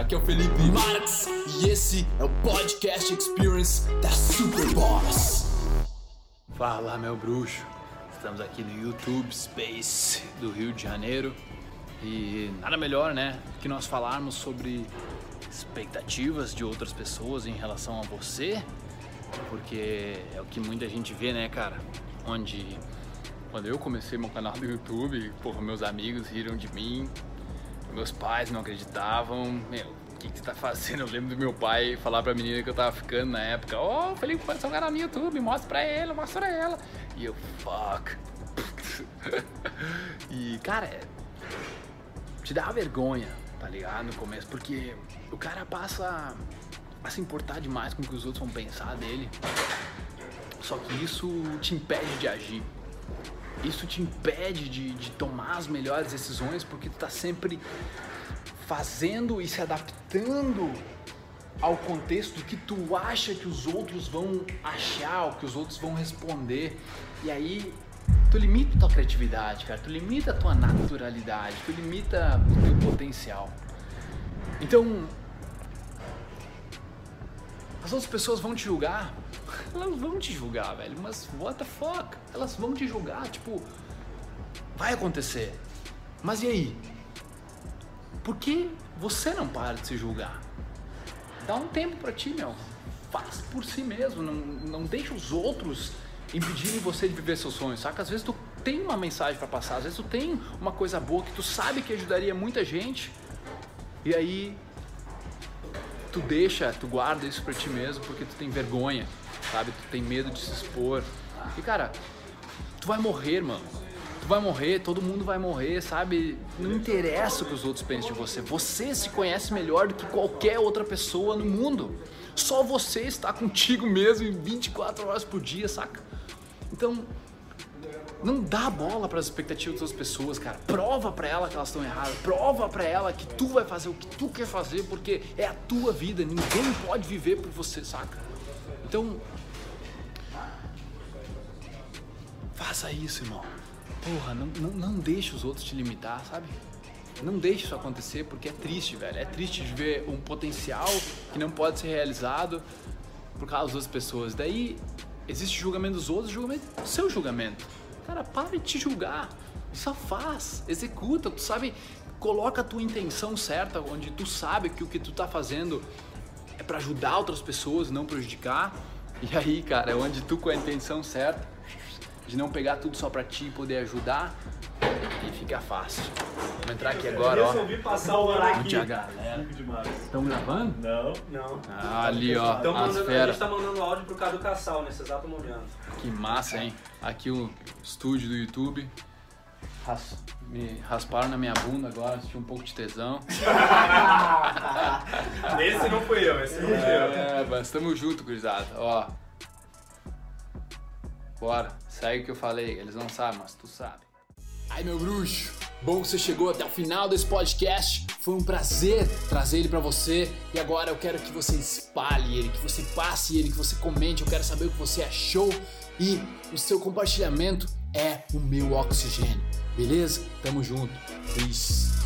Aqui é o Felipe Marques e esse é o Podcast Experience da Superboss. Fala, meu bruxo. Estamos aqui no YouTube Space do Rio de Janeiro e nada melhor, né, que nós falarmos sobre expectativas de outras pessoas em relação a você, porque é o que muita gente vê, né, cara? Quando eu comecei meu canal do YouTube, porra, meus amigos riram de mim, meus pais não acreditavam. Meu, o que você tá fazendo? Eu lembro do meu pai falar pra menina que eu tava ficando na época: ô, Felipe, pode ser um canal no YouTube, mostra pra ele, mostra ela. E eu, fuck. E, cara, te dá vergonha, tá ligado? No começo, porque o cara passa a se importar demais com o que os outros vão pensar dele. Só que isso te impede de agir. Isso te impede de tomar as melhores decisões, porque tu tá sempre fazendo e se adaptando ao contexto que tu acha que os outros vão achar, o que os outros vão responder. E aí tu limita a tua criatividade, cara, tu limita a tua naturalidade, tu limita o teu potencial. Então, as outras pessoas vão te julgar. Elas vão te julgar, velho, mas what the fuck? Elas vão te julgar, tipo, vai acontecer. Mas e aí? Por que você não para de se julgar? Dá um tempo pra ti, meu. Faz por si mesmo, não deixa os outros impedirem você de viver seus sonhos, saca? Às vezes tu tem uma mensagem pra passar, às vezes tu tem uma coisa boa que tu sabe que ajudaria muita gente, e aí tu guarda isso pra ti mesmo porque tu tem vergonha, sabe? Tu tem medo de se expor. E, cara, tu vai morrer, mano. Tu vai morrer, todo mundo vai morrer, sabe? Não interessa o que os outros pensam de você. Você se conhece melhor do que qualquer outra pessoa no mundo. Só você está contigo mesmo em 24 horas por dia, saca? Então, não dá bola para as expectativas das pessoas, cara. Prova para ela que elas estão erradas. Prova para ela que tu vai fazer o que tu quer fazer, porque é a tua vida. Ninguém pode viver por você, saca? Então, faça isso, irmão. Porra, não deixa os outros te limitar, sabe? Não deixa isso acontecer, porque é triste, velho. É triste de ver um potencial que não pode ser realizado por causa das pessoas. Daí, existe julgamento dos outros, julgamento do seu julgamento. Cara, para de te julgar. Só faz, executa, tu sabe? Coloca a tua intenção certa, onde tu sabe que o que tu tá fazendo é pra ajudar outras pessoas, não prejudicar. E aí, cara, é onde tu, com a intenção certa, de não pegar tudo só pra ti e poder ajudar, e fica fácil. Vamos entrar aqui agora, ó. Eu resolvi passar o ar aqui. Estão gravando? Não. Ah, ali, ó, a gente tá mandando áudio pro Cadu Caçal nesse exato momento. Que massa, hein? Aqui o estúdio do YouTube. Me rasparam na minha bunda agora, senti um pouco de tesão. Esse não fui eu, esse não fui eu. É, mas estamos juntos, gurizada. Ó. Bora, segue o que eu falei. Eles não sabem, mas tu sabe. Ai, meu bruxo, bom que você chegou até o final desse podcast. Foi um prazer trazer ele pra você. E agora eu quero que você espalhe ele, que você passe ele, que você comente. Eu quero saber o que você achou. E o seu compartilhamento é o meu oxigênio. Beleza? Tamo junto. Peace.